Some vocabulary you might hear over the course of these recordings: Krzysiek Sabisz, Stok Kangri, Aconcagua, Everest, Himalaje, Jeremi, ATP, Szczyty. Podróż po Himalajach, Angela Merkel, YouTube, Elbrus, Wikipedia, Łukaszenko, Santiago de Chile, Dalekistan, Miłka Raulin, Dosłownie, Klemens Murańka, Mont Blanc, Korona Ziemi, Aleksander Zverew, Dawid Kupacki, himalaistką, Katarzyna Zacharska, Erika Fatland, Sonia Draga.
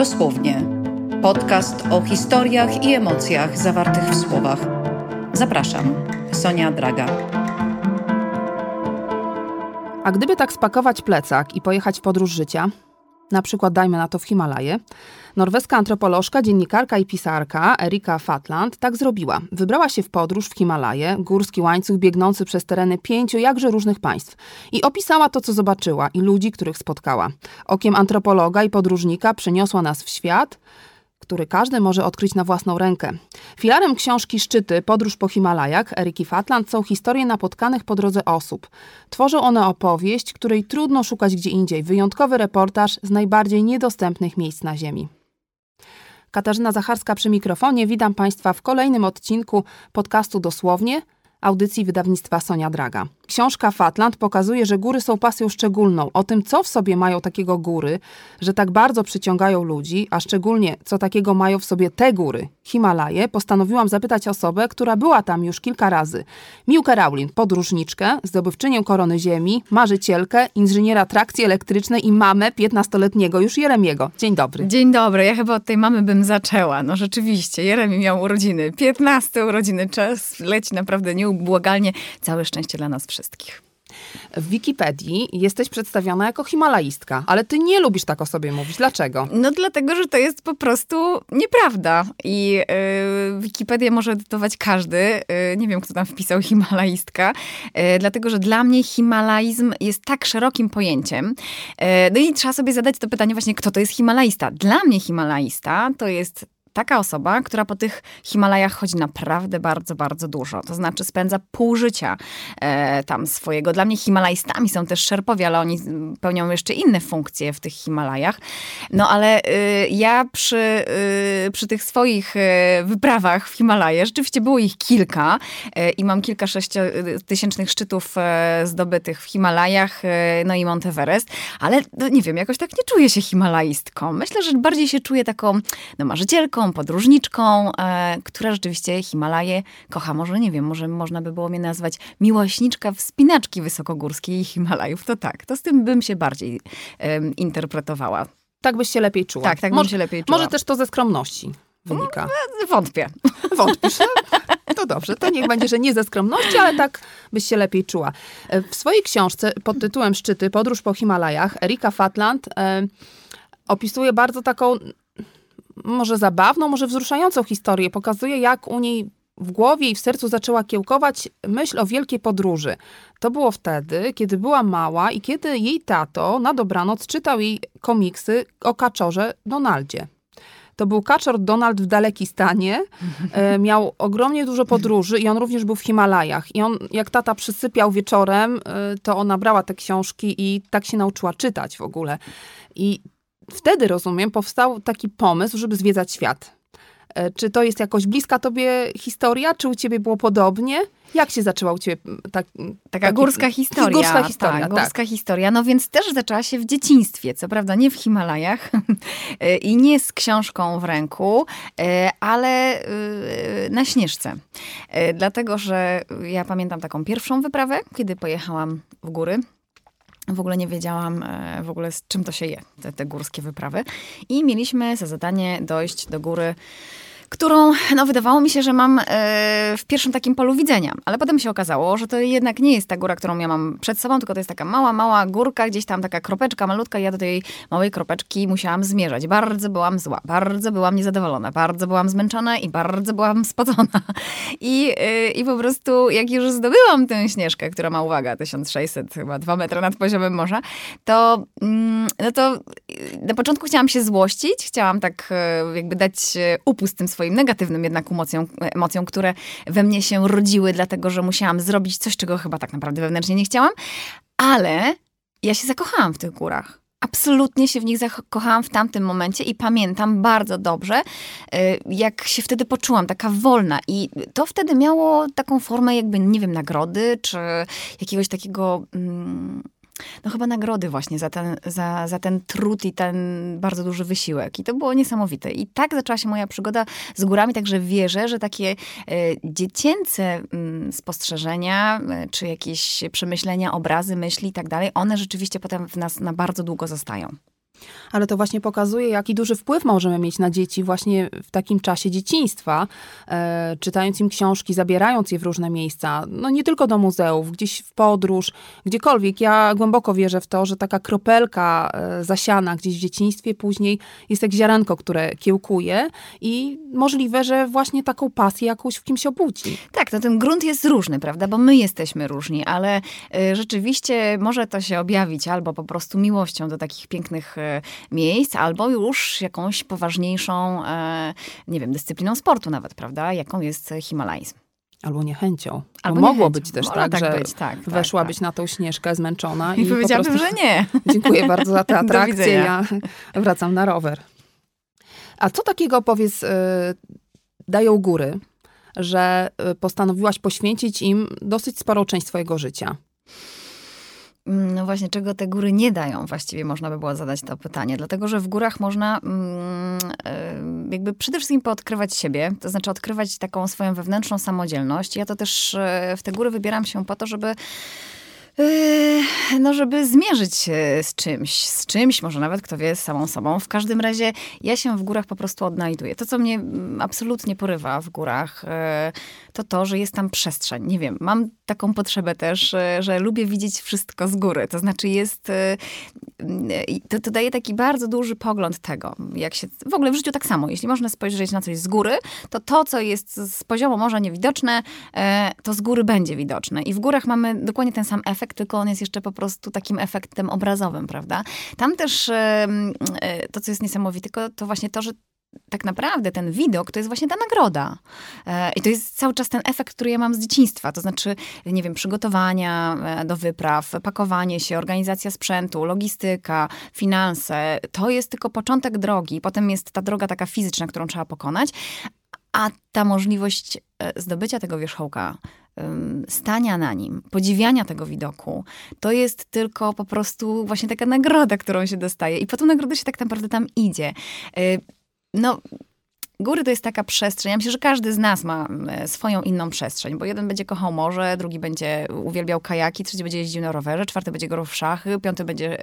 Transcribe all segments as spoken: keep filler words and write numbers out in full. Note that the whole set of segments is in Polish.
Dosłownie. Podcast o historiach i emocjach zawartych w słowach. Zapraszam, Sonia Draga. A gdyby tak spakować plecak i pojechać w podróż życia, na przykład dajmy na to w Himalaje, norweska antropolożka, dziennikarka i pisarka Erika Fatland tak zrobiła. Wybrała się w podróż w Himalaje, górski łańcuch biegnący przez tereny pięciu jakże różnych państw. I opisała to, co zobaczyła i ludzi, których spotkała. Okiem antropologa i podróżnika przeniosła nas w świat, który każdy może odkryć na własną rękę. Filarem książki Szczyty. Podróż po Himalajach Eriki Fatland są historie napotkanych po drodze osób. Tworzą one opowieść, której trudno szukać gdzie indziej. Wyjątkowy reportaż z najbardziej niedostępnych miejsc na Ziemi. Katarzyna Zacharska przy mikrofonie. Witam Państwa w kolejnym odcinku podcastu Dosłownie, audycji wydawnictwa Sonia Draga. Książka Fatland pokazuje, że góry są pasją szczególną. O tym, co w sobie mają takiego góry, że tak bardzo przyciągają ludzi, a szczególnie co takiego mają w sobie te góry, Himalaje, postanowiłam zapytać osobę, która była tam już kilka razy. Miłkę Raulin, podróżniczkę, zdobywczynię Korony Ziemi, marzycielkę, inżyniera trakcji elektrycznej i mamę piętnastoletniego już Jeremiego. Dzień dobry. Dzień dobry. Ja chyba od tej mamy bym zaczęła. No rzeczywiście, Jeremi miał urodziny. piętnaste urodziny. Czas leci naprawdę nieubłagalnie. Całe szczęście dla nas wszystkich. Wszystkich. W Wikipedii jesteś przedstawiona jako himalaistka, ale ty nie lubisz tak o sobie mówić. Dlaczego? No dlatego, że to jest po prostu nieprawda. I yy, Wikipedię może edytować każdy. Yy, nie wiem, kto tam wpisał himalaistka. Yy, dlatego, że dla mnie himalaizm jest tak szerokim pojęciem. Yy, no i trzeba sobie zadać to pytanie właśnie, kto to jest himalaista? Dla mnie himalaista to jest taka osoba, która po tych Himalajach chodzi naprawdę bardzo, bardzo dużo. To znaczy spędza pół życia e, tam swojego. Dla mnie himalajstami są też Szerpowie, ale oni pełnią jeszcze inne funkcje w tych Himalajach. No ale e, ja przy, e, przy tych swoich e, wyprawach w Himalaje, rzeczywiście było ich kilka e, i mam kilka sześciotysięcznych szczytów e, zdobytych w Himalajach, e, no i Mont Everest, ale no, nie wiem, jakoś tak nie czuję się himalajstką. Myślę, że bardziej się czuję taką no, marzycielką, podróżniczką, e, która rzeczywiście Himalaje kocha. Może, nie wiem, może można by było mnie nazwać miłośniczka wspinaczki wysokogórskiej i Himalajów. To tak, to z tym bym się bardziej e, interpretowała. Tak byś się lepiej czuła. Tak, tak może, bym się lepiej czuła. Może też to ze skromności wynika. Wątpię. Wątpisz? To dobrze, to niech będzie, że nie ze skromności, ale tak byś się lepiej czuła. W swojej książce pod tytułem Szczyty. Podróż po Himalajach Erika Fatland e, opisuje bardzo taką może zabawną, może wzruszającą historię. Pokazuje, jak u niej w głowie i w sercu zaczęła kiełkować myśl o wielkiej podróży. To było wtedy, kiedy była mała i kiedy jej tato na dobranoc czytał jej komiksy o kaczorze Donaldzie. To był kaczor Donald w Dalekistanie. E, miał ogromnie dużo podróży i on również był w Himalajach. I on, jak tata przysypiał wieczorem, e, to ona brała te książki i tak się nauczyła czytać w ogóle. I wtedy, rozumiem, powstał taki pomysł, żeby zwiedzać świat. Czy to jest jakoś bliska tobie historia? Czy u ciebie było podobnie? Jak się zaczęła u ciebie ta, taka taki, górska historia? Górska historia, tak, górska tak. historia. No więc też zaczęła się w dzieciństwie, co prawda nie w Himalajach i nie z książką w ręku, ale na Śnieżce. Dlatego, że ja pamiętam taką pierwszą wyprawę, kiedy pojechałam w góry. W ogóle nie wiedziałam w ogóle z czym to się je, te, te górskie wyprawy. I mieliśmy za zadanie dojść do góry, którą, no wydawało mi się, że mam e, w pierwszym takim polu widzenia. Ale potem się okazało, że to jednak nie jest ta góra, którą ja mam przed sobą, tylko to jest taka mała, mała górka, gdzieś tam taka kropeczka malutka i ja do tej małej kropeczki musiałam zmierzać. Bardzo byłam zła, bardzo byłam niezadowolona, bardzo byłam zmęczona i bardzo byłam spocona. I, e, i po prostu jak już zdobyłam tę Śnieżkę, która ma, uwaga, tysiąc sześćset, chyba dwa metry nad poziomem morza, to, mm, no to na początku chciałam się złościć, chciałam tak e, jakby dać upust tym swoim swoim negatywnym jednak emocjom, emocjom, które we mnie się rodziły, dlatego że musiałam zrobić coś, czego chyba tak naprawdę wewnętrznie nie chciałam. Ale ja się zakochałam w tych górach. Absolutnie się w nich zakochałam w tamtym momencie i pamiętam bardzo dobrze, jak się wtedy poczułam, taka wolna. I to wtedy miało taką formę jakby, nie wiem, nagrody, czy jakiegoś takiego... Mm, No chyba nagrody właśnie za ten, za, za ten trud i ten bardzo duży wysiłek. I to było niesamowite. I tak zaczęła się moja przygoda z górami, także wierzę, że takie e, dziecięce m, spostrzeżenia, e, czy jakieś przemyślenia, obrazy, myśli i tak dalej, one rzeczywiście potem w nas na bardzo długo zostają. ale to właśnie pokazuje, jaki duży wpływ możemy mieć na dzieci właśnie w takim czasie dzieciństwa, e, czytając im książki, zabierając je w różne miejsca, no nie tylko do muzeów, gdzieś w podróż, gdziekolwiek. Ja głęboko wierzę w to, że taka kropelka e, zasiana gdzieś w dzieciństwie później jest jak ziarenko, które kiełkuje i możliwe, że właśnie taką pasję jakąś w kimś obudzi. Tak, no ten grunt jest różny, prawda, bo my jesteśmy różni, ale e, rzeczywiście może to się objawić albo po prostu miłością do takich pięknych e, miejsc, albo już jakąś poważniejszą, e, nie wiem, dyscypliną sportu nawet, prawda, jaką jest himalajzm. Albo niechęcią. Albo mogło niechęcią. być też Można tak, tak, że być, tak, weszłabyś tak, tak. na tą śnieżkę zmęczona. I, i powiedziałabym, po prostu, że nie. Dziękuję bardzo za tę atrakcję, ja wracam na rower. A co takiego, powiedz, yy, dają góry, że postanowiłaś poświęcić im dosyć sporą część swojego życia? No właśnie, czego te góry nie dają? Właściwie można by było zadać to pytanie. Dlatego, że w górach można jakby przede wszystkim poodkrywać siebie, to znaczy odkrywać taką swoją wewnętrzną samodzielność. Ja to też w te góry wybieram się po to, żeby no, żeby zmierzyć się z czymś, z czymś, może nawet, kto wie, z samą sobą. W każdym razie ja się w górach po prostu odnajduję. To, co mnie absolutnie porywa w górach, to to, że jest tam przestrzeń. Nie wiem, mam taką potrzebę też, że lubię widzieć wszystko z góry. To znaczy jest, to, to daje taki bardzo duży pogląd tego, jak się, w ogóle w życiu tak samo. Jeśli można spojrzeć na coś z góry, to to, co jest z poziomu morza niewidoczne, to z góry będzie widoczne. I w górach mamy dokładnie ten sam efekt, tylko on jest jeszcze po prostu takim efektem obrazowym, prawda? Tam też to, co jest niesamowite, to właśnie to, że tak naprawdę ten widok to jest właśnie ta nagroda. I to jest cały czas ten efekt, który ja mam z dzieciństwa. To znaczy, nie wiem, przygotowania do wypraw, pakowanie się, organizacja sprzętu, logistyka, finanse. To jest tylko początek drogi. Potem jest ta droga taka fizyczna, którą trzeba pokonać. A ta możliwość zdobycia tego wierzchołka, stania na nim, podziwiania tego widoku, to jest tylko po prostu właśnie taka nagroda, którą się dostaje. I po tą nagrodę się tak naprawdę tam idzie. No, góry to jest taka przestrzeń. Ja myślę, że każdy z nas ma swoją inną przestrzeń, bo jeden będzie kochał morze, drugi będzie uwielbiał kajaki, trzeci będzie jeździł na rowerze, czwarty będzie grał w szachy, piąty będzie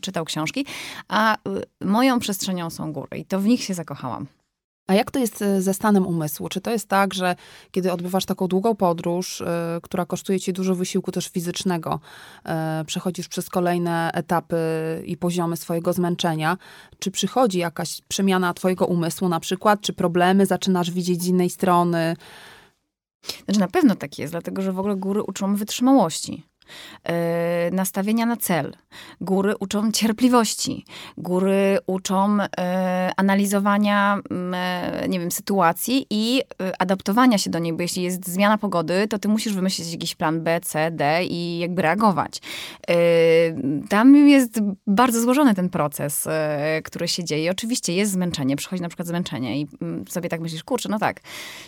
czytał książki. A moją przestrzenią są góry i to w nich się zakochałam. A jak to jest ze stanem umysłu? Czy to jest tak, że kiedy odbywasz taką długą podróż, y, która kosztuje ci dużo wysiłku też fizycznego, y, przechodzisz przez kolejne etapy i poziomy swojego zmęczenia, czy przychodzi jakaś przemiana twojego umysłu na przykład, czy problemy zaczynasz widzieć z innej strony? Znaczy na pewno tak jest, dlatego że w ogóle góry uczą wytrzymałości. Yy, nastawienia na cel. Góry uczą cierpliwości. Góry uczą yy, analizowania, yy, nie wiem, sytuacji i yy, adaptowania się do niej, bo jeśli jest zmiana pogody, to ty musisz wymyślić jakiś plan B, C, D i jakby reagować. Yy, tam jest bardzo złożony ten proces, yy, który się dzieje. Oczywiście jest zmęczenie, przychodzi na przykład zmęczenie i yy, sobie tak myślisz, kurczę, no tak,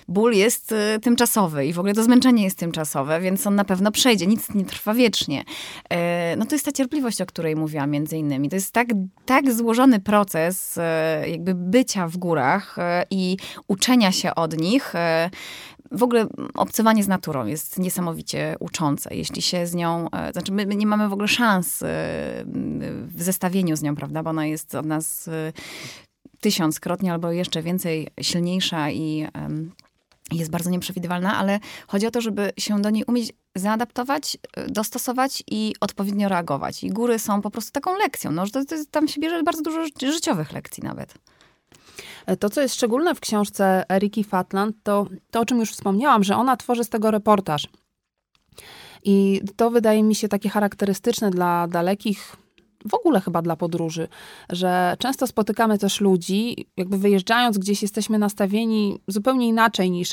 ból jest yy, tymczasowy i w ogóle to zmęczenie jest tymczasowe, więc on na pewno przejdzie, nic nie trwa wiecznie. No to jest ta cierpliwość, o której mówiłam między innymi. To jest tak, tak złożony proces jakby bycia w górach i uczenia się od nich. W ogóle obcowanie z naturą jest niesamowicie uczące. Jeśli się z nią... Znaczy my nie mamy w ogóle szans w zestawieniu z nią, prawda? Bo ona jest od nas tysiąckrotnie albo jeszcze więcej silniejsza i jest bardzo nieprzewidywalna, ale chodzi o to, żeby się do niej umieć zaadaptować, dostosować i odpowiednio reagować. I góry są po prostu taką lekcją. No, to, to, tam się bierze bardzo dużo ży- życiowych lekcji nawet. To, co jest szczególne w książce Eriki Fatland, to to, o czym już wspomniałam, że ona tworzy z tego reportaż. I to wydaje mi się takie charakterystyczne dla dalekich, w ogóle chyba dla podróży, że często spotykamy też ludzi, jakby wyjeżdżając gdzieś jesteśmy nastawieni zupełnie inaczej niż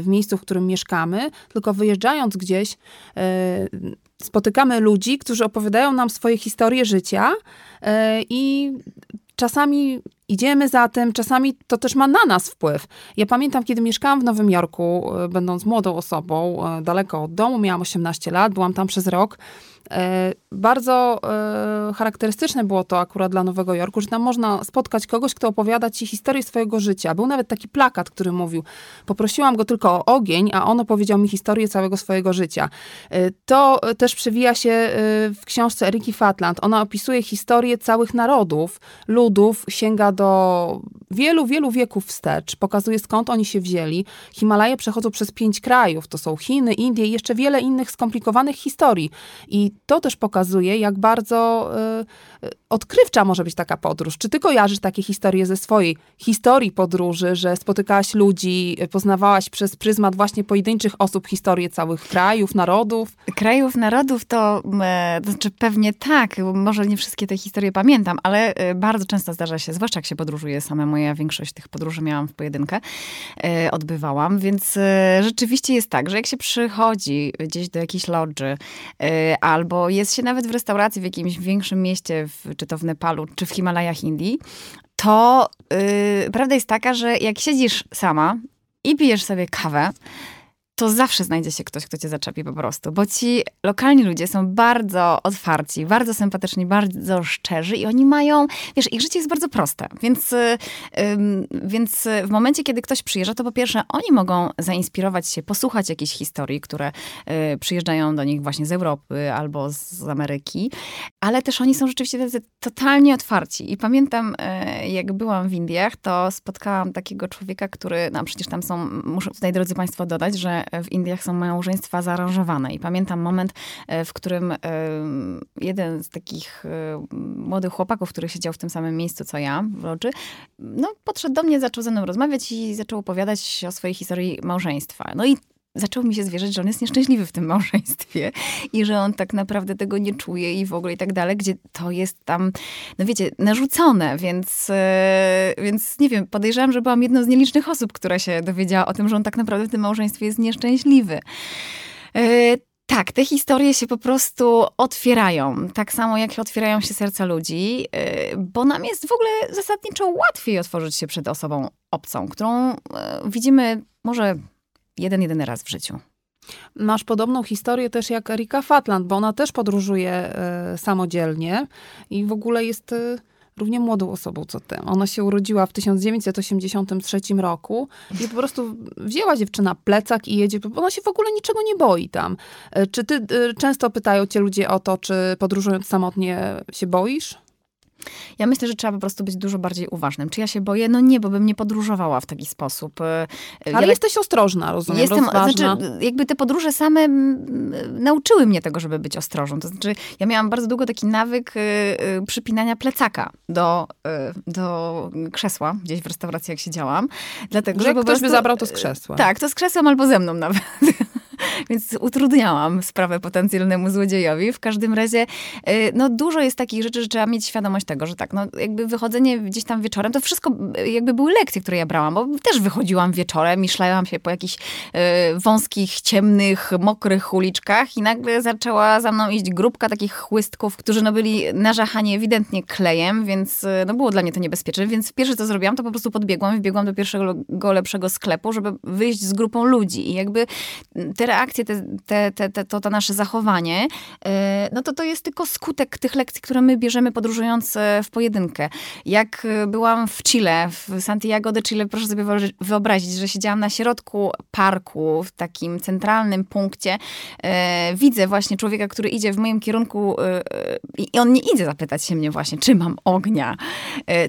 w miejscu, w którym mieszkamy, tylko wyjeżdżając gdzieś spotykamy ludzi, którzy opowiadają nam swoje historie życia i czasami idziemy za tym, czasami to też ma na nas wpływ. Ja pamiętam, kiedy mieszkałam w Nowym Jorku, będąc młodą osobą, daleko od domu, miałam osiemnaście lat, byłam tam przez rok. Bardzo charakterystyczne było to akurat dla Nowego Jorku, że tam można spotkać kogoś, kto opowiada ci historię swojego życia. Był nawet taki plakat, który mówił: poprosiłam go tylko o ogień, a on opowiedział mi historię całego swojego życia. To też przewija się w książce Eriki Fatland. Ona opisuje historię całych narodów, ludów, sięga do wielu, wielu wieków wstecz, pokazuje, skąd oni się wzięli. Himalaje przechodzą przez pięć krajów, to są Chiny, Indie i jeszcze wiele innych skomplikowanych historii. I to też pokazuje, jak bardzo y, odkrywcza może być taka podróż. Czy ty kojarzysz takie historie ze swojej historii podróży, że spotykałaś ludzi, poznawałaś przez pryzmat właśnie pojedynczych osób historię całych krajów, narodów? Krajów, narodów to, e, to znaczy pewnie tak, może nie wszystkie te historie pamiętam, ale e, bardzo często zdarza się, zwłaszcza jak się podróżuje samemu. Ja większość tych podróży miałam w pojedynkę, e, odbywałam, więc e, rzeczywiście jest tak, że jak się przychodzi gdzieś do jakiejś lodży, e, albo bo jest się nawet w restauracji w jakimś większym mieście, w, czy to w Nepalu, czy w Himalajach Indii, to yy, prawda jest taka, że jak siedzisz sama i pijesz sobie kawę, to zawsze znajdzie się ktoś, kto cię zaczepi po prostu. Bo ci lokalni ludzie są bardzo otwarci, bardzo sympatyczni, bardzo szczerzy i oni mają, wiesz, ich życie jest bardzo proste. Więc, ym, więc w momencie, kiedy ktoś przyjeżdża, to po pierwsze oni mogą zainspirować się, posłuchać jakichś historii, które y, przyjeżdżają do nich właśnie z Europy albo z Ameryki. Ale też oni są rzeczywiście tacy totalnie otwarci. I pamiętam, y, jak byłam w Indiach, to spotkałam takiego człowieka, który, no przecież tam są, muszę tutaj drodzy państwo dodać, że w Indiach są małżeństwa zaaranżowane. I pamiętam moment, w którym jeden z takich młodych chłopaków, który siedział w tym samym miejscu, co ja, w lodży, no podszedł do mnie, zaczął ze mną rozmawiać i zaczął opowiadać o swojej historii małżeństwa. No i zaczął mi się zwierzyć, że on jest nieszczęśliwy w tym małżeństwie i że on tak naprawdę tego nie czuje i w ogóle i tak dalej, gdzie to jest tam, no wiecie, narzucone, więc, yy, więc nie wiem, podejrzewam, że byłam jedną z nielicznych osób, która się dowiedziała o tym, że on tak naprawdę w tym małżeństwie jest nieszczęśliwy. Yy, Tak, te historie się po prostu otwierają. Tak samo jak otwierają się serca ludzi, bo nam jest w ogóle zasadniczo łatwiej otworzyć się przed osobą obcą, którą widzimy może jeden, jedyny raz w życiu. Masz podobną historię też jak Erika Fatland, bo ona też podróżuje samodzielnie i w ogóle jest równie młodą osobą co ty. Ona się urodziła w tysiąc dziewięćset osiemdziesiątym trzecim roku i po prostu wzięła dziewczyna plecak i jedzie, bo ona się w ogóle niczego nie boi tam. Czy ty często pytają cię ludzie o to, czy podróżując samotnie się boisz? Ja myślę, że trzeba po prostu być dużo bardziej uważnym. Czy ja się boję? No nie, bo bym nie podróżowała w taki sposób. Ale ja jesteś tak... ostrożna, rozumiem, Jestem, rozważna. Znaczy, jakby te podróże same nauczyły mnie tego, żeby być ostrożną. To znaczy, ja miałam bardzo długo taki nawyk przypinania plecaka do, do krzesła, gdzieś w restauracji, jak siedziałam. Dlatego, że ktoś prostu... by zabrał to z krzesła. Tak, to z krzesłem albo ze mną nawet. Więc utrudniałam sprawę potencjalnemu złodziejowi. W każdym razie, no dużo jest takich rzeczy, że trzeba mieć świadomość tego, że tak, no jakby wychodzenie gdzieś tam wieczorem, to wszystko jakby były lekcje, które ja brałam, bo też wychodziłam wieczorem i szlałam się po jakichś wąskich, ciemnych, mokrych uliczkach i nagle zaczęła za mną iść grupka takich chłystków, którzy no byli nażachani ewidentnie klejem, więc no było dla mnie to niebezpieczne, więc pierwsze co zrobiłam, to po prostu podbiegłam i wbiegłam do pierwszego lepszego sklepu, żeby wyjść z grupą ludzi i jakby te reakcje, te, te, te, te, to, to nasze zachowanie, no to to jest tylko skutek tych lekcji, które my bierzemy podróżując w pojedynkę. Jak byłam w Chile, w Santiago de Chile, proszę sobie wyobrazić, że siedziałam na środku parku, w takim centralnym punkcie. Widzę właśnie człowieka, który idzie w moim kierunku i on nie idzie zapytać się mnie właśnie, czy mam ognia,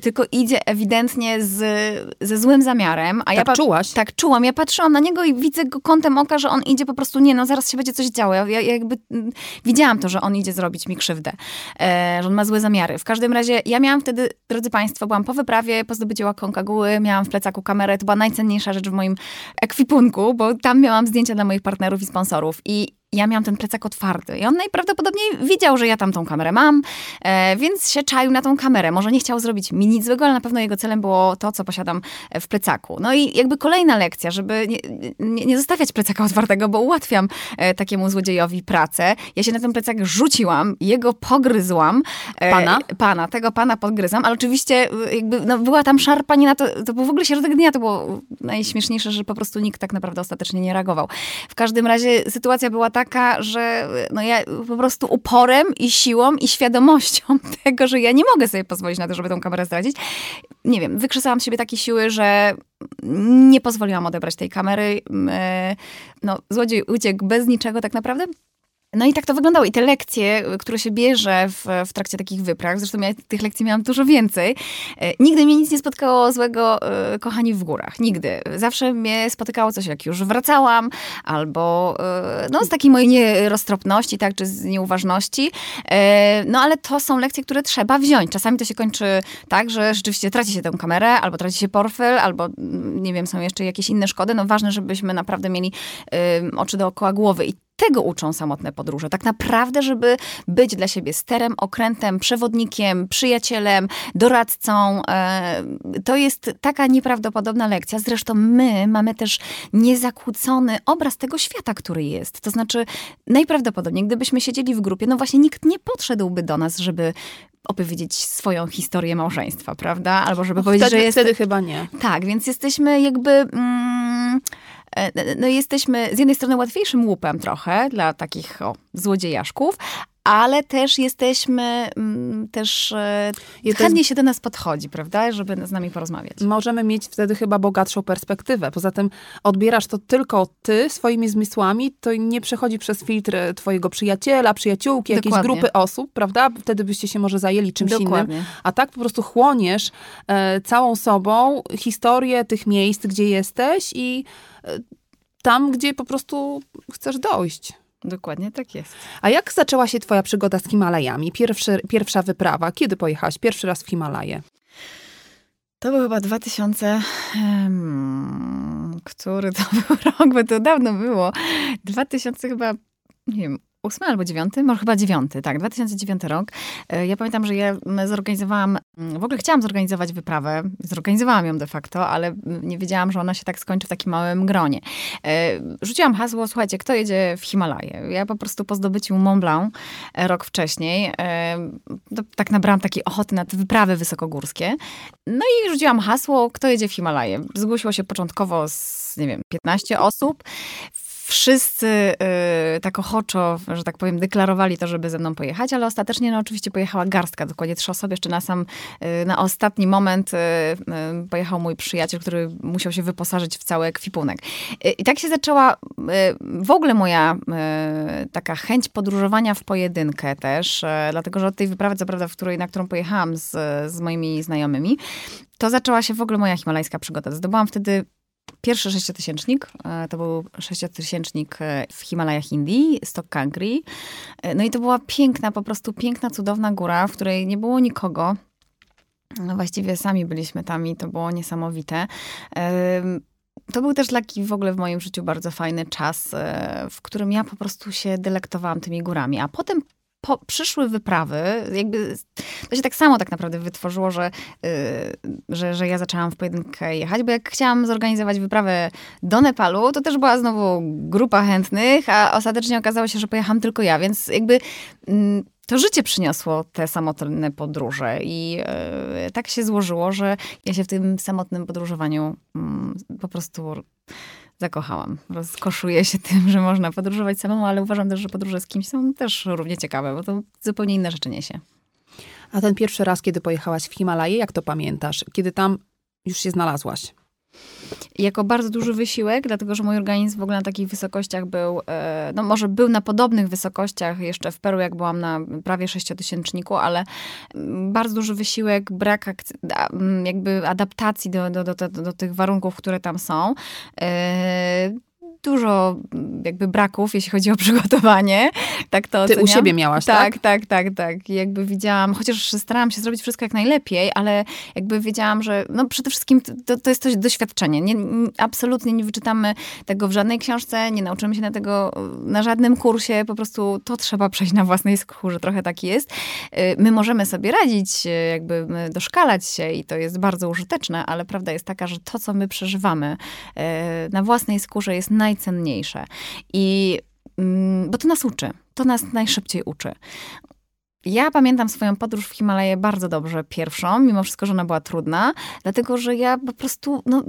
tylko idzie ewidentnie z, ze złym zamiarem. A tak ja czułaś? Tak, czułam. Ja patrzyłam na niego i widzę go kątem oka, że on idzie po prostu, nie no, zaraz się będzie coś działo. Ja, ja jakby m, widziałam to, że on idzie zrobić mi krzywdę, e, że on ma złe zamiary. W każdym razie ja miałam wtedy, drodzy państwo, byłam po wyprawie, po zdobyciu Aconcagui, miałam w plecaku kamerę, to była najcenniejsza rzecz w moim ekwipunku, bo tam miałam zdjęcia dla moich partnerów i sponsorów i ja miałam ten plecak otwarty i on najprawdopodobniej wiedział, że ja tam tą kamerę mam, e, więc się czaił na tą kamerę. Może nie chciał zrobić mi nic złego, ale na pewno jego celem było to, co posiadam w plecaku. No i jakby kolejna lekcja, żeby nie, nie, nie zostawiać plecaka otwartego, bo ułatwiam e, takiemu złodziejowi pracę. Ja się na ten plecak rzuciłam, jego pogryzłam. E, pana? Pana, tego pana pogryzam, ale oczywiście jakby, no, była tam szarpanina, to, to był w ogóle środek dnia, to było najśmieszniejsze, że po prostu nikt tak naprawdę ostatecznie nie reagował. W każdym razie sytuacja była tak, taka, że no ja po prostu uporem i siłą i świadomością tego, że ja nie mogę sobie pozwolić na to, żeby tą kamerę zdradzić. Nie wiem, wykrzesałam z siebie takie siły, że nie pozwoliłam odebrać tej kamery. No, złodziej uciekł bez niczego tak naprawdę. No i tak to wyglądało. I te lekcje, które się bierze w, w trakcie takich wypraw, zresztą ja tych lekcji miałam dużo więcej, nigdy mnie nic nie spotkało złego, kochani, w górach. Nigdy. Zawsze mnie spotykało coś, jak już wracałam, albo no, z takiej mojej nieroztropności, tak, czy z nieuważności. No ale to są lekcje, które trzeba wziąć. Czasami to się kończy tak, że rzeczywiście traci się tę kamerę, albo traci się portfel, albo nie wiem, są jeszcze jakieś inne szkody. No ważne, żebyśmy naprawdę mieli oczy dookoła głowy. I tego uczą samotne podróże. Tak naprawdę, żeby być dla siebie sterem, okrętem, przewodnikiem, przyjacielem, doradcą. To jest taka nieprawdopodobna lekcja. Zresztą my mamy też niezakłócony obraz tego świata, który jest. To znaczy, najprawdopodobniej, gdybyśmy siedzieli w grupie, no właśnie nikt nie podszedłby do nas, żeby opowiedzieć swoją historię małżeństwa, prawda? Albo żeby wtedy, powiedzieć, że jest... Wtedy chyba nie. Tak, więc jesteśmy jakby... Mm, no jesteśmy z jednej strony łatwiejszym łupem trochę dla takich o, złodziejaszków, ale też jesteśmy, m, też e, chętnie się do nas podchodzi, prawda, żeby z nami porozmawiać. Możemy mieć wtedy chyba bogatszą perspektywę. Poza tym odbierasz to tylko ty swoimi zmysłami, to nie przechodzi przez filtr twojego przyjaciela, przyjaciółki, Dokładnie. Jakiejś grupy osób, prawda? Wtedy byście się może zajęli czymś Dokładnie. Innym. A tak po prostu chłoniesz e, całą sobą historię tych miejsc, gdzie jesteś i e, tam, gdzie po prostu chcesz dojść. Dokładnie tak jest. A jak zaczęła się twoja przygoda z Himalajami? Pierwszy, pierwsza wyprawa. Kiedy pojechałaś pierwszy raz w Himalaje? To był chyba dwa tysiące... Hmm, który to był rok? Bo to dawno było. dwa tysiące chyba... Nie wiem... ósmy albo dziewiąty? Może chyba dziewiąty, tak. dwa tysiące dziewiąty rok. Ja pamiętam, że ja zorganizowałam, w ogóle chciałam zorganizować wyprawę. Zorganizowałam ją de facto, ale nie wiedziałam, że ona się tak skończy w takim małym gronie. Rzuciłam hasło, słuchajcie, kto jedzie w Himalaje? Ja po prostu po zdobyciu Mont Blanc rok wcześniej tak nabrałam takiej ochoty na te wyprawy wysokogórskie. No i rzuciłam hasło, kto jedzie w Himalaje? Zgłosiło się początkowo z, nie wiem, piętnaście osób. Wszyscy y, tak ochoczo, że tak powiem, deklarowali to, żeby ze mną pojechać, ale ostatecznie no oczywiście pojechała garstka, dokładnie trzy osoby. Jeszcze na sam, y, na ostatni moment y, y, pojechał mój przyjaciel, który musiał się wyposażyć w cały ekwipunek. Y, I tak się zaczęła y, w ogóle moja y, taka chęć podróżowania w pojedynkę też, y, dlatego że od tej wyprawy, co prawda, w której, na którą pojechałam z, z moimi znajomymi, to zaczęła się w ogóle moja himalajska przygoda. Zdobyłam wtedy pierwszy sześciotysięcznik, to był sześciotysięcznik w Himalajach Indii, Stok Kangri. No i to była piękna, po prostu piękna, cudowna góra, w której nie było nikogo. No właściwie sami byliśmy tam i to było niesamowite. To był też taki w ogóle w moim życiu bardzo fajny czas, w którym ja po prostu się delektowałam tymi górami. A potem Po, przyszły wyprawy, jakby to się tak samo tak naprawdę wytworzyło, że, yy, że, że ja zaczęłam w pojedynkę jechać, bo jak chciałam zorganizować wyprawę do Nepalu, to też była znowu grupa chętnych, a ostatecznie okazało się, że pojechałam tylko ja, więc jakby yy, to życie przyniosło te samotne podróże i yy, tak się złożyło, że ja się w tym samotnym podróżowaniu yy, po prostu... zakochałam. Rozkoszuję się tym, że można podróżować samemu, ale uważam też, że podróże z kimś są też równie ciekawe, bo to zupełnie inne rzeczy niesie. A ten pierwszy raz, kiedy pojechałaś w Himalaje, jak to pamiętasz? Kiedy tam już się znalazłaś? Jako bardzo duży wysiłek, dlatego że mój organizm w ogóle na takich wysokościach był, no może był na podobnych wysokościach jeszcze w Peru, jak byłam na prawie sześciotysięczniku, ale bardzo duży wysiłek, brak jakby adaptacji do, do, do, do, do tych warunków, które tam są. Dużo jakby braków, jeśli chodzi o przygotowanie. Tak to Ty oceniam. U siebie miałaś, tak? Tak, tak, tak, tak. Jakby widziałam, chociaż starałam się zrobić wszystko jak najlepiej, ale jakby wiedziałam, że no przede wszystkim to, to jest to doświadczenie. Nie, absolutnie nie wyczytamy tego w żadnej książce, nie nauczymy się na tego na żadnym kursie, po prostu to trzeba przejść na własnej skórze, trochę tak jest. My możemy sobie radzić, jakby doszkalać się i to jest bardzo użyteczne, ale prawda jest taka, że to, co my przeżywamy na własnej skórze jest naj najcenniejsze. I, bo to nas uczy. To nas najszybciej uczy. Ja pamiętam swoją podróż w Himalaje bardzo dobrze pierwszą, mimo wszystko, że ona była trudna, dlatego, że ja po prostu, no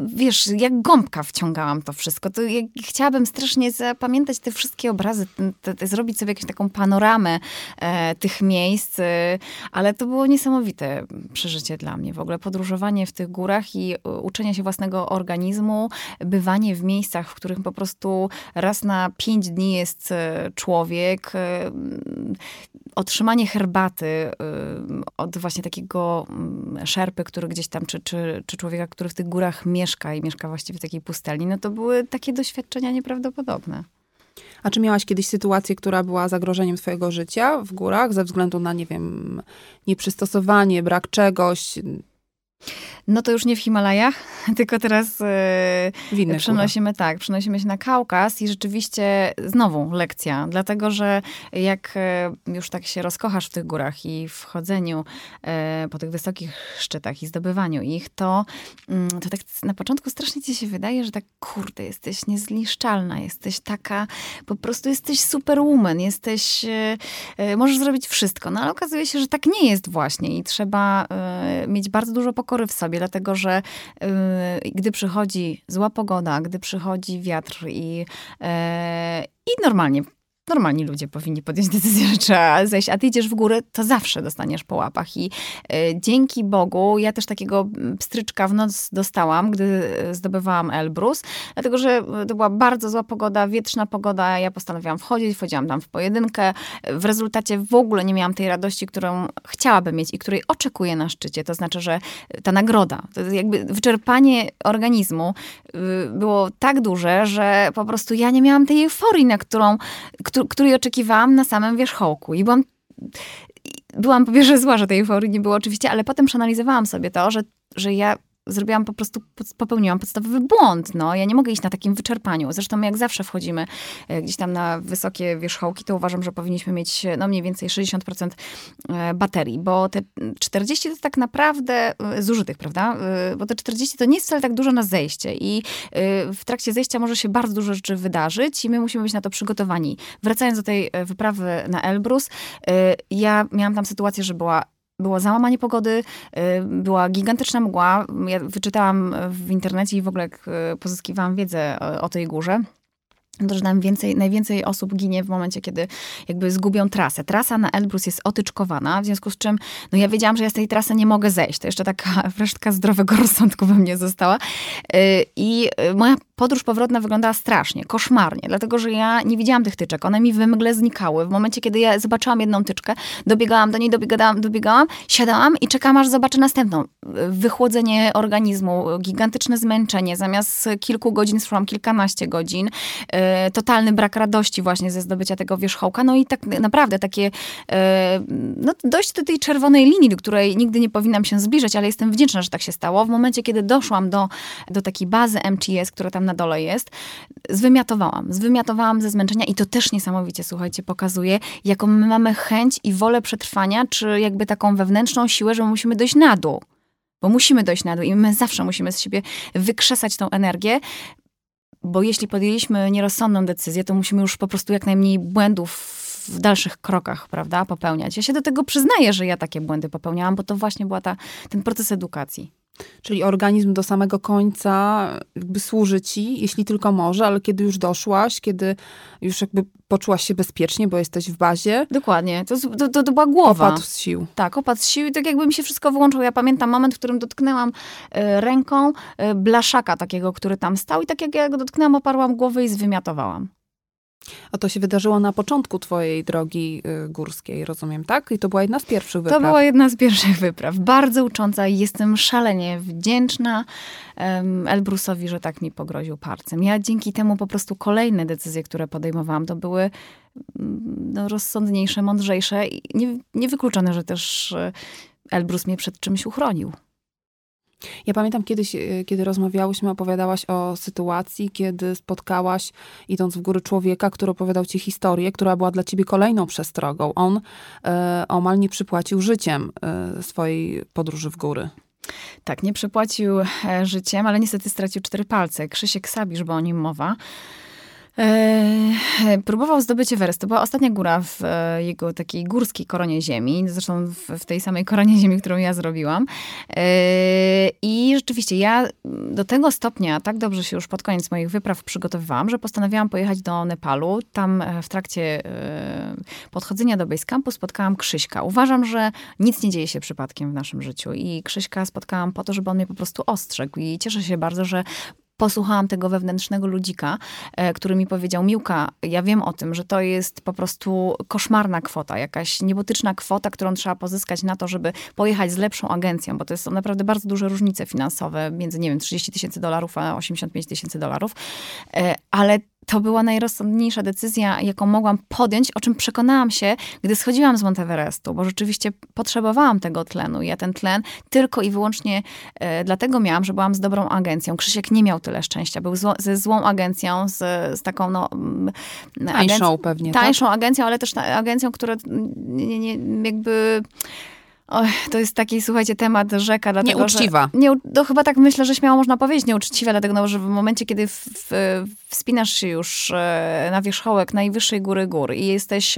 wiesz, jak gąbka wciągałam to wszystko. To ja chciałabym strasznie zapamiętać te wszystkie obrazy, te, te, zrobić sobie jakąś taką panoramę e, tych miejsc, e, ale to było niesamowite przeżycie dla mnie. W ogóle podróżowanie w tych górach i uczenie się własnego organizmu, bywanie w miejscach, w których po prostu raz na pięć dni jest człowiek, e, otrzymanie herbaty od właśnie takiego szerpy, który gdzieś tam, czy, czy, czy człowieka, który w tych górach mieszka i mieszka właściwie w takiej pustelni, no to były takie doświadczenia nieprawdopodobne. A czy miałaś kiedyś sytuację, która była zagrożeniem twojego życia w górach ze względu na, nie wiem, nieprzystosowanie, brak czegoś? No to już nie w Himalajach, tylko teraz yy, przenosimy, tak, przenosimy się na Kaukaz i rzeczywiście znowu lekcja, dlatego, że jak y, już tak się rozkochasz w tych górach i w chodzeniu y, po tych wysokich szczytach i zdobywaniu ich, to, y, to tak na początku strasznie ci się wydaje, że tak kurde, jesteś niezniszczalna, jesteś taka, po prostu jesteś superwoman, jesteś, y, y, możesz zrobić wszystko, no ale okazuje się, że tak nie jest właśnie i trzeba y, mieć bardzo dużo pokory w sobie, dlatego, że y, gdy przychodzi zła pogoda, gdy przychodzi wiatr i, y, i normalnie, normalni ludzie powinni podjąć decyzję, że trzeba zejść, a ty idziesz w górę, to zawsze dostaniesz po łapach. I y, dzięki Bogu ja też takiego pstryczka w noc dostałam, gdy zdobywałam Elbrus, dlatego, że to była bardzo zła pogoda, wietrzna pogoda, ja postanowiłam wchodzić, wchodziłam tam w pojedynkę. W rezultacie w ogóle nie miałam tej radości, którą chciałabym mieć i której oczekuję na szczycie. To znaczy, że ta nagroda, to jakby wyczerpanie organizmu y, było tak duże, że po prostu ja nie miałam tej euforii, na którą której oczekiwałam na samym wierzchołku. I byłam, byłam po pierwsze zła, że tej euforii nie było oczywiście, ale potem przeanalizowałam sobie to, że, że ja zrobiłam po prostu, popełniłam podstawowy błąd. No, ja nie mogę iść na takim wyczerpaniu. Zresztą jak zawsze wchodzimy gdzieś tam na wysokie wierzchołki, to uważam, że powinniśmy mieć no mniej więcej sześćdziesiąt procent baterii, bo te czterdzieści to tak naprawdę zużytych, prawda? Bo te czterdzieści to nie jest wcale tak dużo na zejście i w trakcie zejścia może się bardzo dużo rzeczy wydarzyć i my musimy być na to przygotowani. Wracając do tej wyprawy na Elbrus, ja miałam tam sytuację, że była Było załamanie pogody, była gigantyczna mgła. Ja wyczytałam w internecie i w ogóle jak pozyskiwałam wiedzę o tej górze, to, że nam więcej, najwięcej osób ginie w momencie, kiedy jakby zgubią trasę. Trasa na Elbrus jest otyczkowana, w związku z czym no ja wiedziałam, że ja z tej trasy nie mogę zejść. To jeszcze taka resztka zdrowego rozsądku we mnie została. I moja podróż powrotna wyglądała strasznie, koszmarnie, dlatego, że ja nie widziałam tych tyczek. One mi we mgle znikały. W momencie, kiedy ja zobaczyłam jedną tyczkę, dobiegałam do niej, dobiegałam, dobiegałam, siadałam i czekałam, aż zobaczę następną. Wychłodzenie organizmu, gigantyczne zmęczenie. Zamiast kilku godzin szłam kilkanaście godzin. Totalny brak radości właśnie ze zdobycia tego wierzchołka. No i tak naprawdę takie no dojść do tej czerwonej linii, do której nigdy nie powinnam się zbliżać, ale jestem wdzięczna, że tak się stało. W momencie, kiedy doszłam do, do takiej bazy M T S, która tam na dole jest, zwymiatowałam. Zwymiatowałam ze zmęczenia i to też niesamowicie, słuchajcie, pokazuje, jaką my mamy chęć i wolę przetrwania, czy jakby taką wewnętrzną siłę, że musimy dojść na dół. Bo musimy dojść na dół i my zawsze musimy z siebie wykrzesać tą energię, bo jeśli podjęliśmy nierozsądną decyzję, to musimy już po prostu jak najmniej błędów w dalszych krokach, prawda, popełniać. Ja się do tego przyznaję, że ja takie błędy popełniałam, bo to właśnie była ta, ten proces edukacji. Czyli organizm do samego końca jakby służy ci, jeśli tylko może, ale kiedy już doszłaś, kiedy już jakby poczułaś się bezpiecznie, bo jesteś w bazie. Dokładnie. To, to, to, to była głowa. Opadł z sił. Tak, opadł z sił i tak jakby mi się wszystko wyłączyło. Ja pamiętam moment, w którym dotknęłam y, ręką y, blaszaka takiego, który tam stał i tak jak ja go dotknęłam, oparłam głowę i zwymiatowałam. A to się wydarzyło na początku twojej drogi górskiej, rozumiem, tak? I to była jedna z pierwszych wypraw. To była jedna z pierwszych wypraw. Bardzo ucząca i jestem szalenie wdzięczna um, Elbrusowi, że tak mi pogroził palcem. Ja dzięki temu po prostu kolejne decyzje, które podejmowałam, to były no, rozsądniejsze, mądrzejsze i nie, niewykluczone, że też Elbrus mnie przed czymś uchronił. Ja pamiętam kiedyś, kiedy rozmawiałyśmy, opowiadałaś o sytuacji, kiedy spotkałaś, idąc w góry, człowieka, który opowiadał ci historię, która była dla ciebie kolejną przestrogą. On e, omal nie przypłacił życiem e, swojej podróży w góry. Tak, nie przypłacił życiem, ale niestety stracił cztery palce. Krzysiek Sabisz, bo o nim mowa. Próbował zdobyć Everest. To była ostatnia góra w jego takiej górskiej koronie ziemi. Zresztą w tej samej koronie ziemi, którą ja zrobiłam. I rzeczywiście ja do tego stopnia tak dobrze się już pod koniec moich wypraw przygotowywałam, że postanowiłam pojechać do Nepalu. Tam w trakcie podchodzenia do base campu spotkałam Krzyśka. Uważam, że nic nie dzieje się przypadkiem w naszym życiu. I Krzyśka spotkałam po to, żeby on mnie po prostu ostrzegł. I cieszę się bardzo, że posłuchałam tego wewnętrznego ludzika, który mi powiedział: Miłka, ja wiem o tym, że to jest po prostu koszmarna kwota, jakaś niebotyczna kwota, którą trzeba pozyskać na to, żeby pojechać z lepszą agencją, bo to są naprawdę bardzo duże różnice finansowe między, nie wiem, trzydzieści tysięcy dolarów a osiemdziesiąt pięć tysięcy dolarów. Ale to była najrozsądniejsza decyzja, jaką mogłam podjąć, o czym przekonałam się, gdy schodziłam z Mount Everestu, bo rzeczywiście potrzebowałam tego tlenu. Ja ten tlen tylko i wyłącznie e, dlatego miałam, że byłam z dobrą agencją. Krzysiek nie miał tyle szczęścia. Był zło, ze złą agencją, z, z taką no... Tańszą agenc- pewnie, Tańszą tak? agencją, ale też agencją, która nie, nie, jakby... Oj, to jest taki, słuchajcie, temat rzeka. Dlatego, nieuczciwa. Że, nie, to chyba tak myślę, że śmiało można powiedzieć nieuczciwa, dlatego że w momencie, kiedy w, w, wspinasz się już na wierzchołek najwyższej góry gór i jesteś...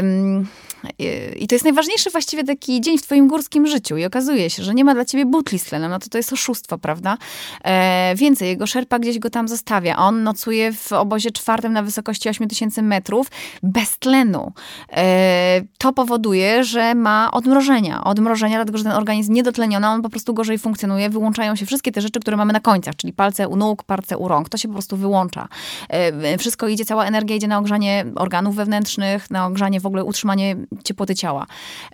Um, I to jest najważniejszy właściwie taki dzień w twoim górskim życiu i okazuje się, że nie ma dla ciebie butli z tlenem, no to to jest oszustwo, prawda? E, więcej, jego szerpa gdzieś go tam zostawia. On nocuje w obozie czwartym na wysokości osiem tysięcy metrów bez tlenu. E, to powoduje, że ma odmrożenia. Odmrożenia, dlatego że ten organizm niedotleniony, on po prostu gorzej funkcjonuje. Wyłączają się wszystkie te rzeczy, które mamy na końcach, czyli palce u nóg, palce u rąk. To się po prostu wyłącza. E, wszystko idzie, cała energia idzie na ogrzanie organów wewnętrznych, na ogrzanie w ogóle utrzymanie ciepłoty ciała.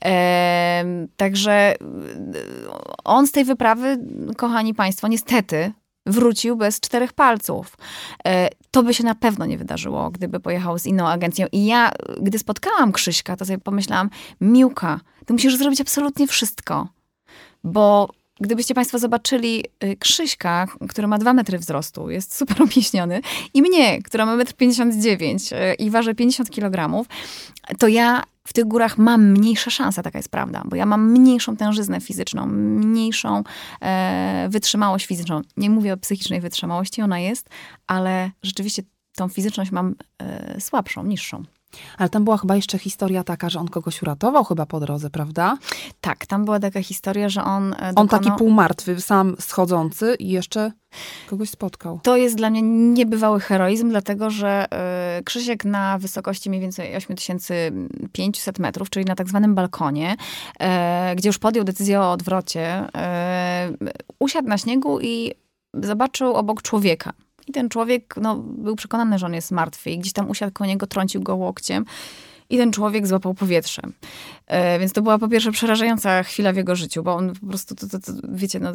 E, także on z tej wyprawy, kochani państwo, niestety wrócił bez czterech palców. E, to by się na pewno nie wydarzyło, gdyby pojechał z inną agencją. I ja, gdy spotkałam Krzyśka, to sobie pomyślałam: Miłka, ty musisz zrobić absolutnie wszystko. Bo gdybyście państwo zobaczyli Krzyśka, który ma dwa metry wzrostu, jest super upięśniony, i mnie, która ma metr pięćdziesiąt dziewięć i waży pięćdziesiąt kilogramów, to ja w tych górach mam mniejsze szanse, taka jest prawda, bo ja mam mniejszą tężyznę fizyczną, mniejszą e, wytrzymałość fizyczną. Nie mówię o psychicznej wytrzymałości, ona jest, ale rzeczywiście tą fizyczność mam e, słabszą, niższą. Ale tam była chyba jeszcze historia taka, że on kogoś uratował chyba po drodze, prawda? Tak, tam była taka historia, że on... Dokonał... On taki półmartwy, sam schodzący i jeszcze kogoś spotkał. To jest dla mnie niebywały heroizm, dlatego że y, Krzysiek na wysokości mniej więcej osiem tysięcy pięćset metrów, czyli na tak zwanym balkonie, y, gdzie już podjął decyzję o odwrocie, y, usiadł na śniegu i zobaczył obok człowieka. I ten człowiek no, był przekonany, że on jest martwy i gdzieś tam usiadł koło niego, trącił go łokciem i ten człowiek złapał powietrze. E, więc to była po pierwsze przerażająca chwila w jego życiu, bo on po prostu, to, to, to, wiecie, no,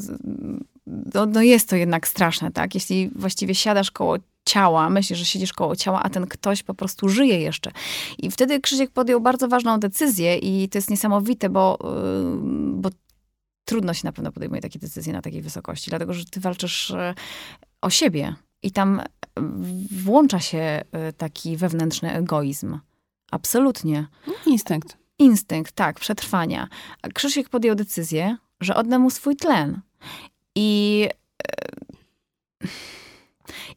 no, no jest to jednak straszne, tak? Jeśli właściwie siadasz koło ciała, myślisz, że siedzisz koło ciała, a ten ktoś po prostu żyje jeszcze. I wtedy Krzysiek podjął bardzo ważną decyzję i to jest niesamowite, bo, bo trudno się na pewno podejmuje takie decyzje na takiej wysokości, dlatego że ty walczysz o siebie. I tam włącza się taki wewnętrzny egoizm. Absolutnie. Instynkt. Instynkt, tak, przetrwania. Krzysiek podjął decyzję, że odda mu swój tlen. I,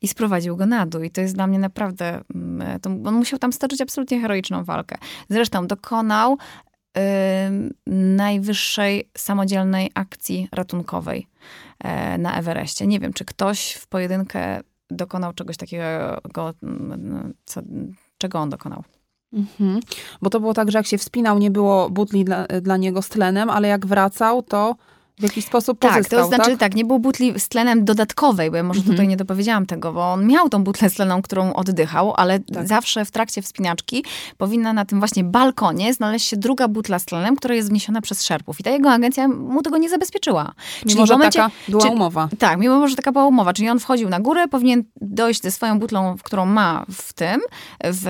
i sprowadził go na dół. I to jest dla mnie naprawdę... To on musiał tam stoczyć absolutnie heroiczną walkę. Zresztą dokonał yy, najwyższej samodzielnej akcji ratunkowej yy, na Everestie. Nie wiem, czy ktoś w pojedynkę dokonał czegoś takiego, co, czego on dokonał. Mhm. Bo to było tak, że jak się wspinał, nie było butli dla, dla niego z tlenem, ale jak wracał, to w jakiś sposób pozyskał, tak? To znaczy tak, tak nie było butli z tlenem dodatkowej, bo ja może mhm. tutaj nie dopowiedziałam tego, bo on miał tą butlę z tlenem, którą oddychał, ale tak. zawsze w trakcie wspinaczki powinna na tym właśnie balkonie znaleźć się druga butla z tlenem, która jest wniesiona przez szerpów. I ta jego agencja mu tego nie zabezpieczyła. Czyli mimo, w momencie, że taka była czy, umowa. Tak, mimo, że taka była umowa. Czyli on wchodził na górę, powinien dojść ze swoją butlą, którą ma w tym, w,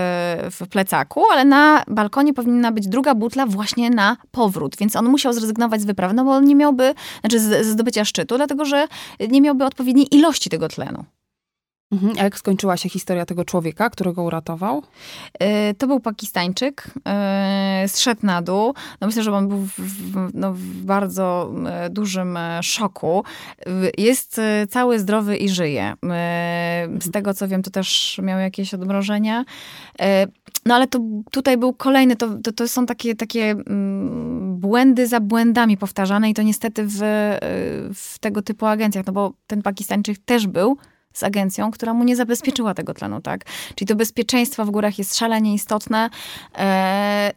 w plecaku, ale na balkonie powinna być druga butla właśnie na powrót. Więc on musiał zrezygnować z wyprawy, no bo on nie miałby, znaczy ze zdobycia szczytu, dlatego że nie miałby odpowiedniej ilości tego tlenu. Mhm. A jak skończyła się historia tego człowieka, którego uratował? Yy, to był Pakistańczyk. Yy, zszedł na dół. No myślę, że on był w, w, no, w bardzo dużym szoku. Jest cały, zdrowy i żyje. Yy, z tego, co wiem, to też miał jakieś odmrożenia. Yy, no ale to tutaj był kolejny, to, to, to są takie, takie błędy za błędami powtarzane i to niestety w, w tego typu agencjach, no bo ten Pakistańczyk też był z agencją, która mu nie zabezpieczyła tego tlenu, tak? Czyli to bezpieczeństwo w górach jest szalenie istotne.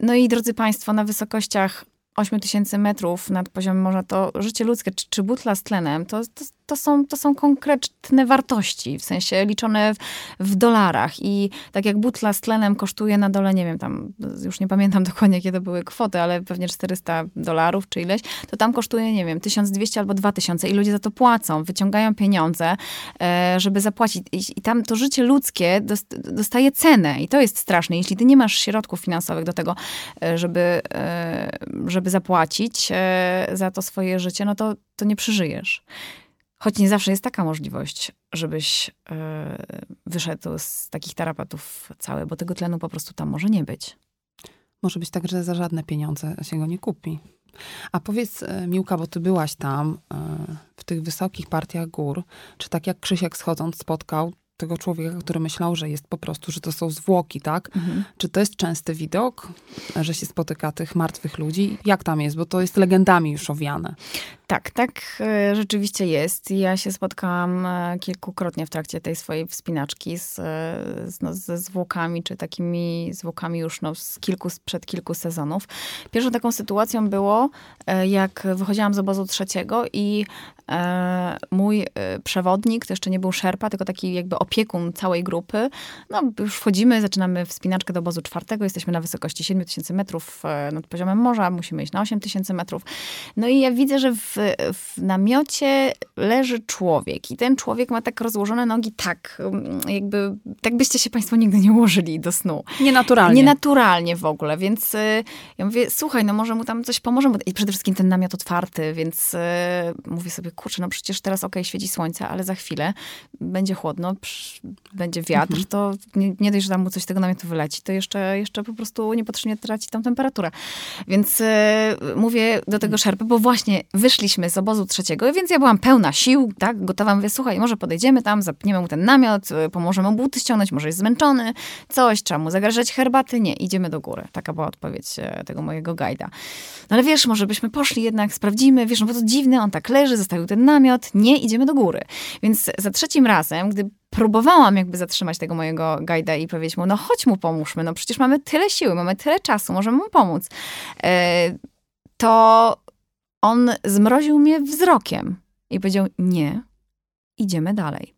No i drodzy państwo, na wysokościach osiem tysięcy metrów nad poziomem morza, to życie ludzkie, czy, czy butla z tlenem, to, to, to, są, to są konkretne wartości, w sensie liczone w, w dolarach. I tak jak butla z tlenem kosztuje na dole, nie wiem, tam już nie pamiętam dokładnie, jakie to były kwoty, ale pewnie czterysta dolarów czy ileś, to tam kosztuje, nie wiem, tysiąc dwieście albo dwa tysiące i ludzie za to płacą, wyciągają pieniądze, e, żeby zapłacić. I, I tam to życie ludzkie dostaje cenę i to jest straszne. Jeśli ty nie masz środków finansowych do tego, żeby, e, żeby zapłacić za to swoje życie, no to, to nie przeżyjesz. Choć nie zawsze jest taka możliwość, żebyś wyszedł z takich tarapatów cały, bo tego tlenu po prostu tam może nie być. Może być tak, że za żadne pieniądze się go nie kupi. A powiedz, Miłka, bo ty byłaś tam w tych wysokich partiach gór, czy tak jak Krzysiek schodząc spotkał tego człowieka, który myślał, że jest po prostu, że to są zwłoki, tak? Mhm. Czy to jest częsty widok, że się spotyka tych martwych ludzi? Jak tam jest? Bo to jest legendami już owiane. Tak, tak rzeczywiście jest. Ja się spotkałam kilkukrotnie w trakcie tej swojej wspinaczki z, z, no, ze zwłokami, czy takimi zwłokami już no, z kilku, sprzed kilku sezonów. Pierwszą taką sytuacją było, jak wychodziłam z obozu trzeciego i e, mój przewodnik, to jeszcze nie był szerpa, tylko taki jakby opiekun całej grupy. No już wchodzimy, zaczynamy wspinaczkę do obozu czwartego, jesteśmy na wysokości siedem tysięcy metrów nad poziomem morza, musimy iść na osiem tysięcy metrów. No i ja widzę, że w w namiocie leży człowiek i ten człowiek ma tak rozłożone nogi, tak jakby, tak byście się państwo nigdy nie ułożyli do snu. Nienaturalnie. Nienaturalnie w ogóle, więc ja mówię, słuchaj, no może mu tam coś pomoże. I przede wszystkim ten namiot otwarty, więc mówię sobie, kurczę, no przecież teraz okej, świeci słońce, ale za chwilę będzie chłodno, będzie wiatr, mhm. to nie, nie dość, że tam mu coś z tego namiotu wyleci, to jeszcze, jeszcze po prostu niepotrzebnie traci tam temperaturę. Więc mówię do tego szerpy, bo właśnie wyszli Szliśmy z obozu trzeciego, więc ja byłam pełna sił, tak, gotowa. Mówię, słuchaj, może podejdziemy tam, zapniemy mu ten namiot, pomożemy mu buty ściągnąć, może jest zmęczony, coś, trzeba mu zagrażać herbaty. Nie, idziemy do góry. Taka była odpowiedź tego mojego gajda. No ale wiesz, może byśmy poszli jednak, sprawdzimy, wiesz, no bo to dziwne, on tak leży, zostawił ten namiot, nie, idziemy do góry. Więc za trzecim razem, gdy próbowałam jakby zatrzymać tego mojego gajda i powiedzieć mu, no chodź mu pomóżmy, no przecież mamy tyle siły, mamy tyle czasu, możemy mu pomóc. Yy, to... On zmroził mnie wzrokiem i powiedział, nie, idziemy dalej.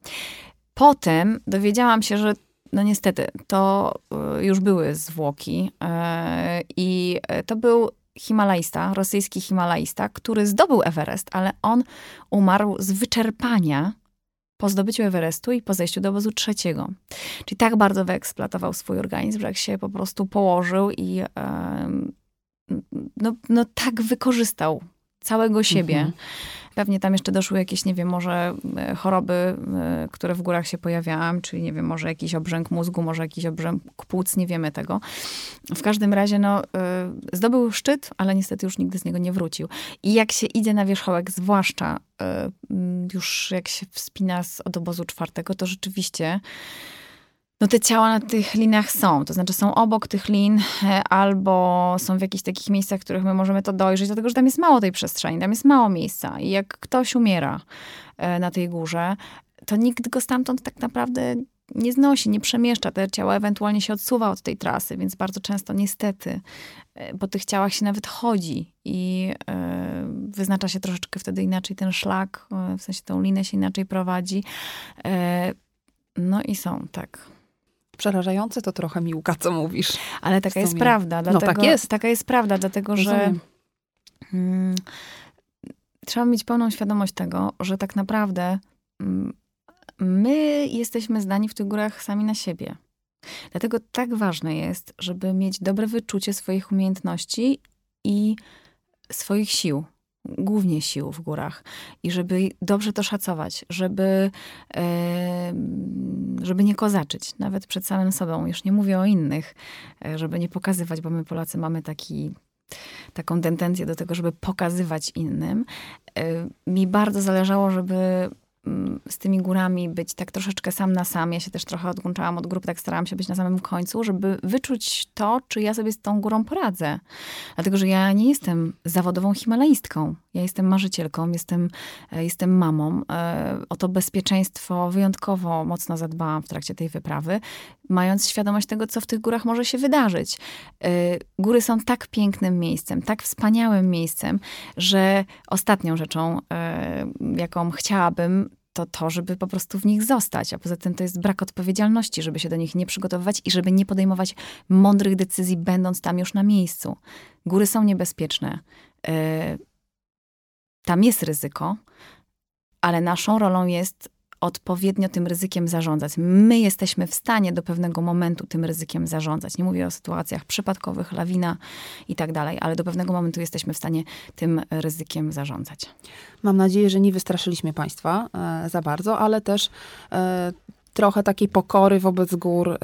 Potem dowiedziałam się, że no niestety, to już były zwłoki i to był himalaista, rosyjski himalaista, który zdobył Everest, ale on umarł z wyczerpania po zdobyciu Everestu i po zejściu do obozu trzeciego. Czyli tak bardzo wyeksploatował swój organizm, że jak się po prostu położył i no, no tak wykorzystał całego siebie. Mhm. Pewnie tam jeszcze doszły jakieś, nie wiem, może choroby, które w górach się pojawiały, czyli nie wiem, może jakiś obrzęk mózgu, może jakiś obrzęk płuc, nie wiemy tego. W każdym razie, no, zdobył szczyt, ale niestety już nigdy z niego nie wrócił. I jak się idzie na wierzchołek, zwłaszcza już jak się wspina od obozu czwartego, to rzeczywiście... No te ciała na tych linach są, to znaczy są obok tych lin albo są w jakichś takich miejscach, w których my możemy to dojrzeć, dlatego że tam jest mało tej przestrzeni, tam jest mało miejsca i jak ktoś umiera na tej górze, to nikt go stamtąd tak naprawdę nie znosi, nie przemieszcza. Te ciała ewentualnie się odsuwa od tej trasy, więc bardzo często niestety po tych ciałach się nawet chodzi i wyznacza się troszeczkę wtedy inaczej ten szlak, w sensie tą linę się inaczej prowadzi. No i są, tak. Przerażające to trochę, Miłka, co mówisz. Ale taka jest prawda. Dlatego, no tak jest. Taka jest prawda, dlatego że hmm, trzeba mieć pełną świadomość tego, że tak naprawdę hmm, my jesteśmy zdani w tych górach sami na siebie. Dlatego tak ważne jest, żeby mieć dobre wyczucie swoich umiejętności i swoich sił. głównie sił w górach i żeby dobrze to szacować, żeby, żeby nie kozaczyć, nawet przed samym sobą. Już nie mówię o innych, żeby nie pokazywać, bo my Polacy mamy taki, taką tendencję do tego, żeby pokazywać innym. Mi bardzo zależało, żeby z tymi górami być tak troszeczkę sam na sam. Ja się też trochę odłączałam od grup, tak starałam się być na samym końcu, żeby wyczuć to, czy ja sobie z tą górą poradzę. Dlatego, że ja nie jestem zawodową himalaistką. Ja jestem marzycielką, jestem, jestem mamą. O to bezpieczeństwo wyjątkowo mocno zadbałam w trakcie tej wyprawy, mając świadomość tego, co w tych górach może się wydarzyć. Góry są tak pięknym miejscem, tak wspaniałym miejscem, że ostatnią rzeczą, jaką chciałabym, to to, żeby po prostu w nich zostać. A poza tym to jest brak odpowiedzialności, żeby się do nich nie przygotowywać i żeby nie podejmować mądrych decyzji, będąc tam już na miejscu. Góry są niebezpieczne. Tam jest ryzyko, ale naszą rolą jest odpowiednio tym ryzykiem zarządzać. My jesteśmy w stanie do pewnego momentu tym ryzykiem zarządzać. Nie mówię o sytuacjach przypadkowych, lawina i tak dalej, ale do pewnego momentu jesteśmy w stanie tym ryzykiem zarządzać. Mam nadzieję, że nie wystraszyliśmy Państwa e, za bardzo, ale też e, trochę takiej pokory wobec gór e,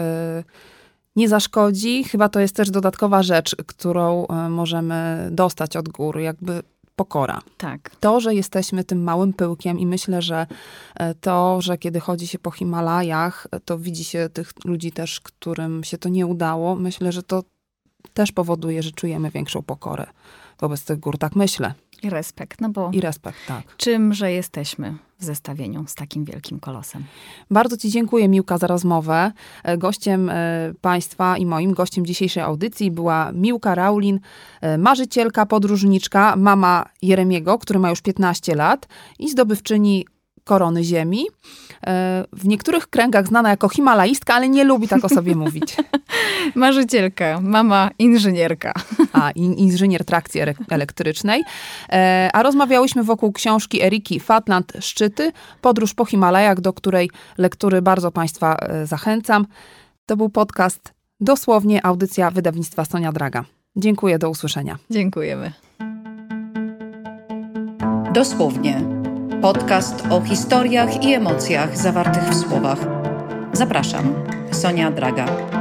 nie zaszkodzi. Chyba to jest też dodatkowa rzecz, którą e, możemy dostać od gór, jakby pokora. Tak. To, że jesteśmy tym małym pyłkiem i myślę, że to, że kiedy chodzi się po Himalajach, to widzi się tych ludzi też, którym się to nie udało. Myślę, że to też powoduje, że czujemy większą pokorę wobec tych gór. Tak myślę. I respekt, no bo I respekt, tak. Czymże jesteśmy w zestawieniu z takim wielkim kolosem. Bardzo Ci dziękuję, Miłka, za rozmowę. Gościem Państwa i moim gościem dzisiejszej audycji była Miłka Raulin, marzycielka, podróżniczka, mama Jeremiego, który ma już piętnaście lat i zdobywczyni Korony Ziemi. W niektórych kręgach znana jako himalaistka, ale nie lubi tak o sobie mówić. Marzycielka, mama inżynierka. A, in, inżynier trakcji elektrycznej. A rozmawiałyśmy wokół książki Eriki Fatland, Szczyty. Podróż po Himalajach, do której lektury bardzo Państwa zachęcam. To był podcast Dosłownie, audycja wydawnictwa Sonia Draga. Dziękuję, do usłyszenia. Dziękujemy. Dosłownie. Podcast o historiach i emocjach zawartych w słowach. Zapraszam, Sonia Draga.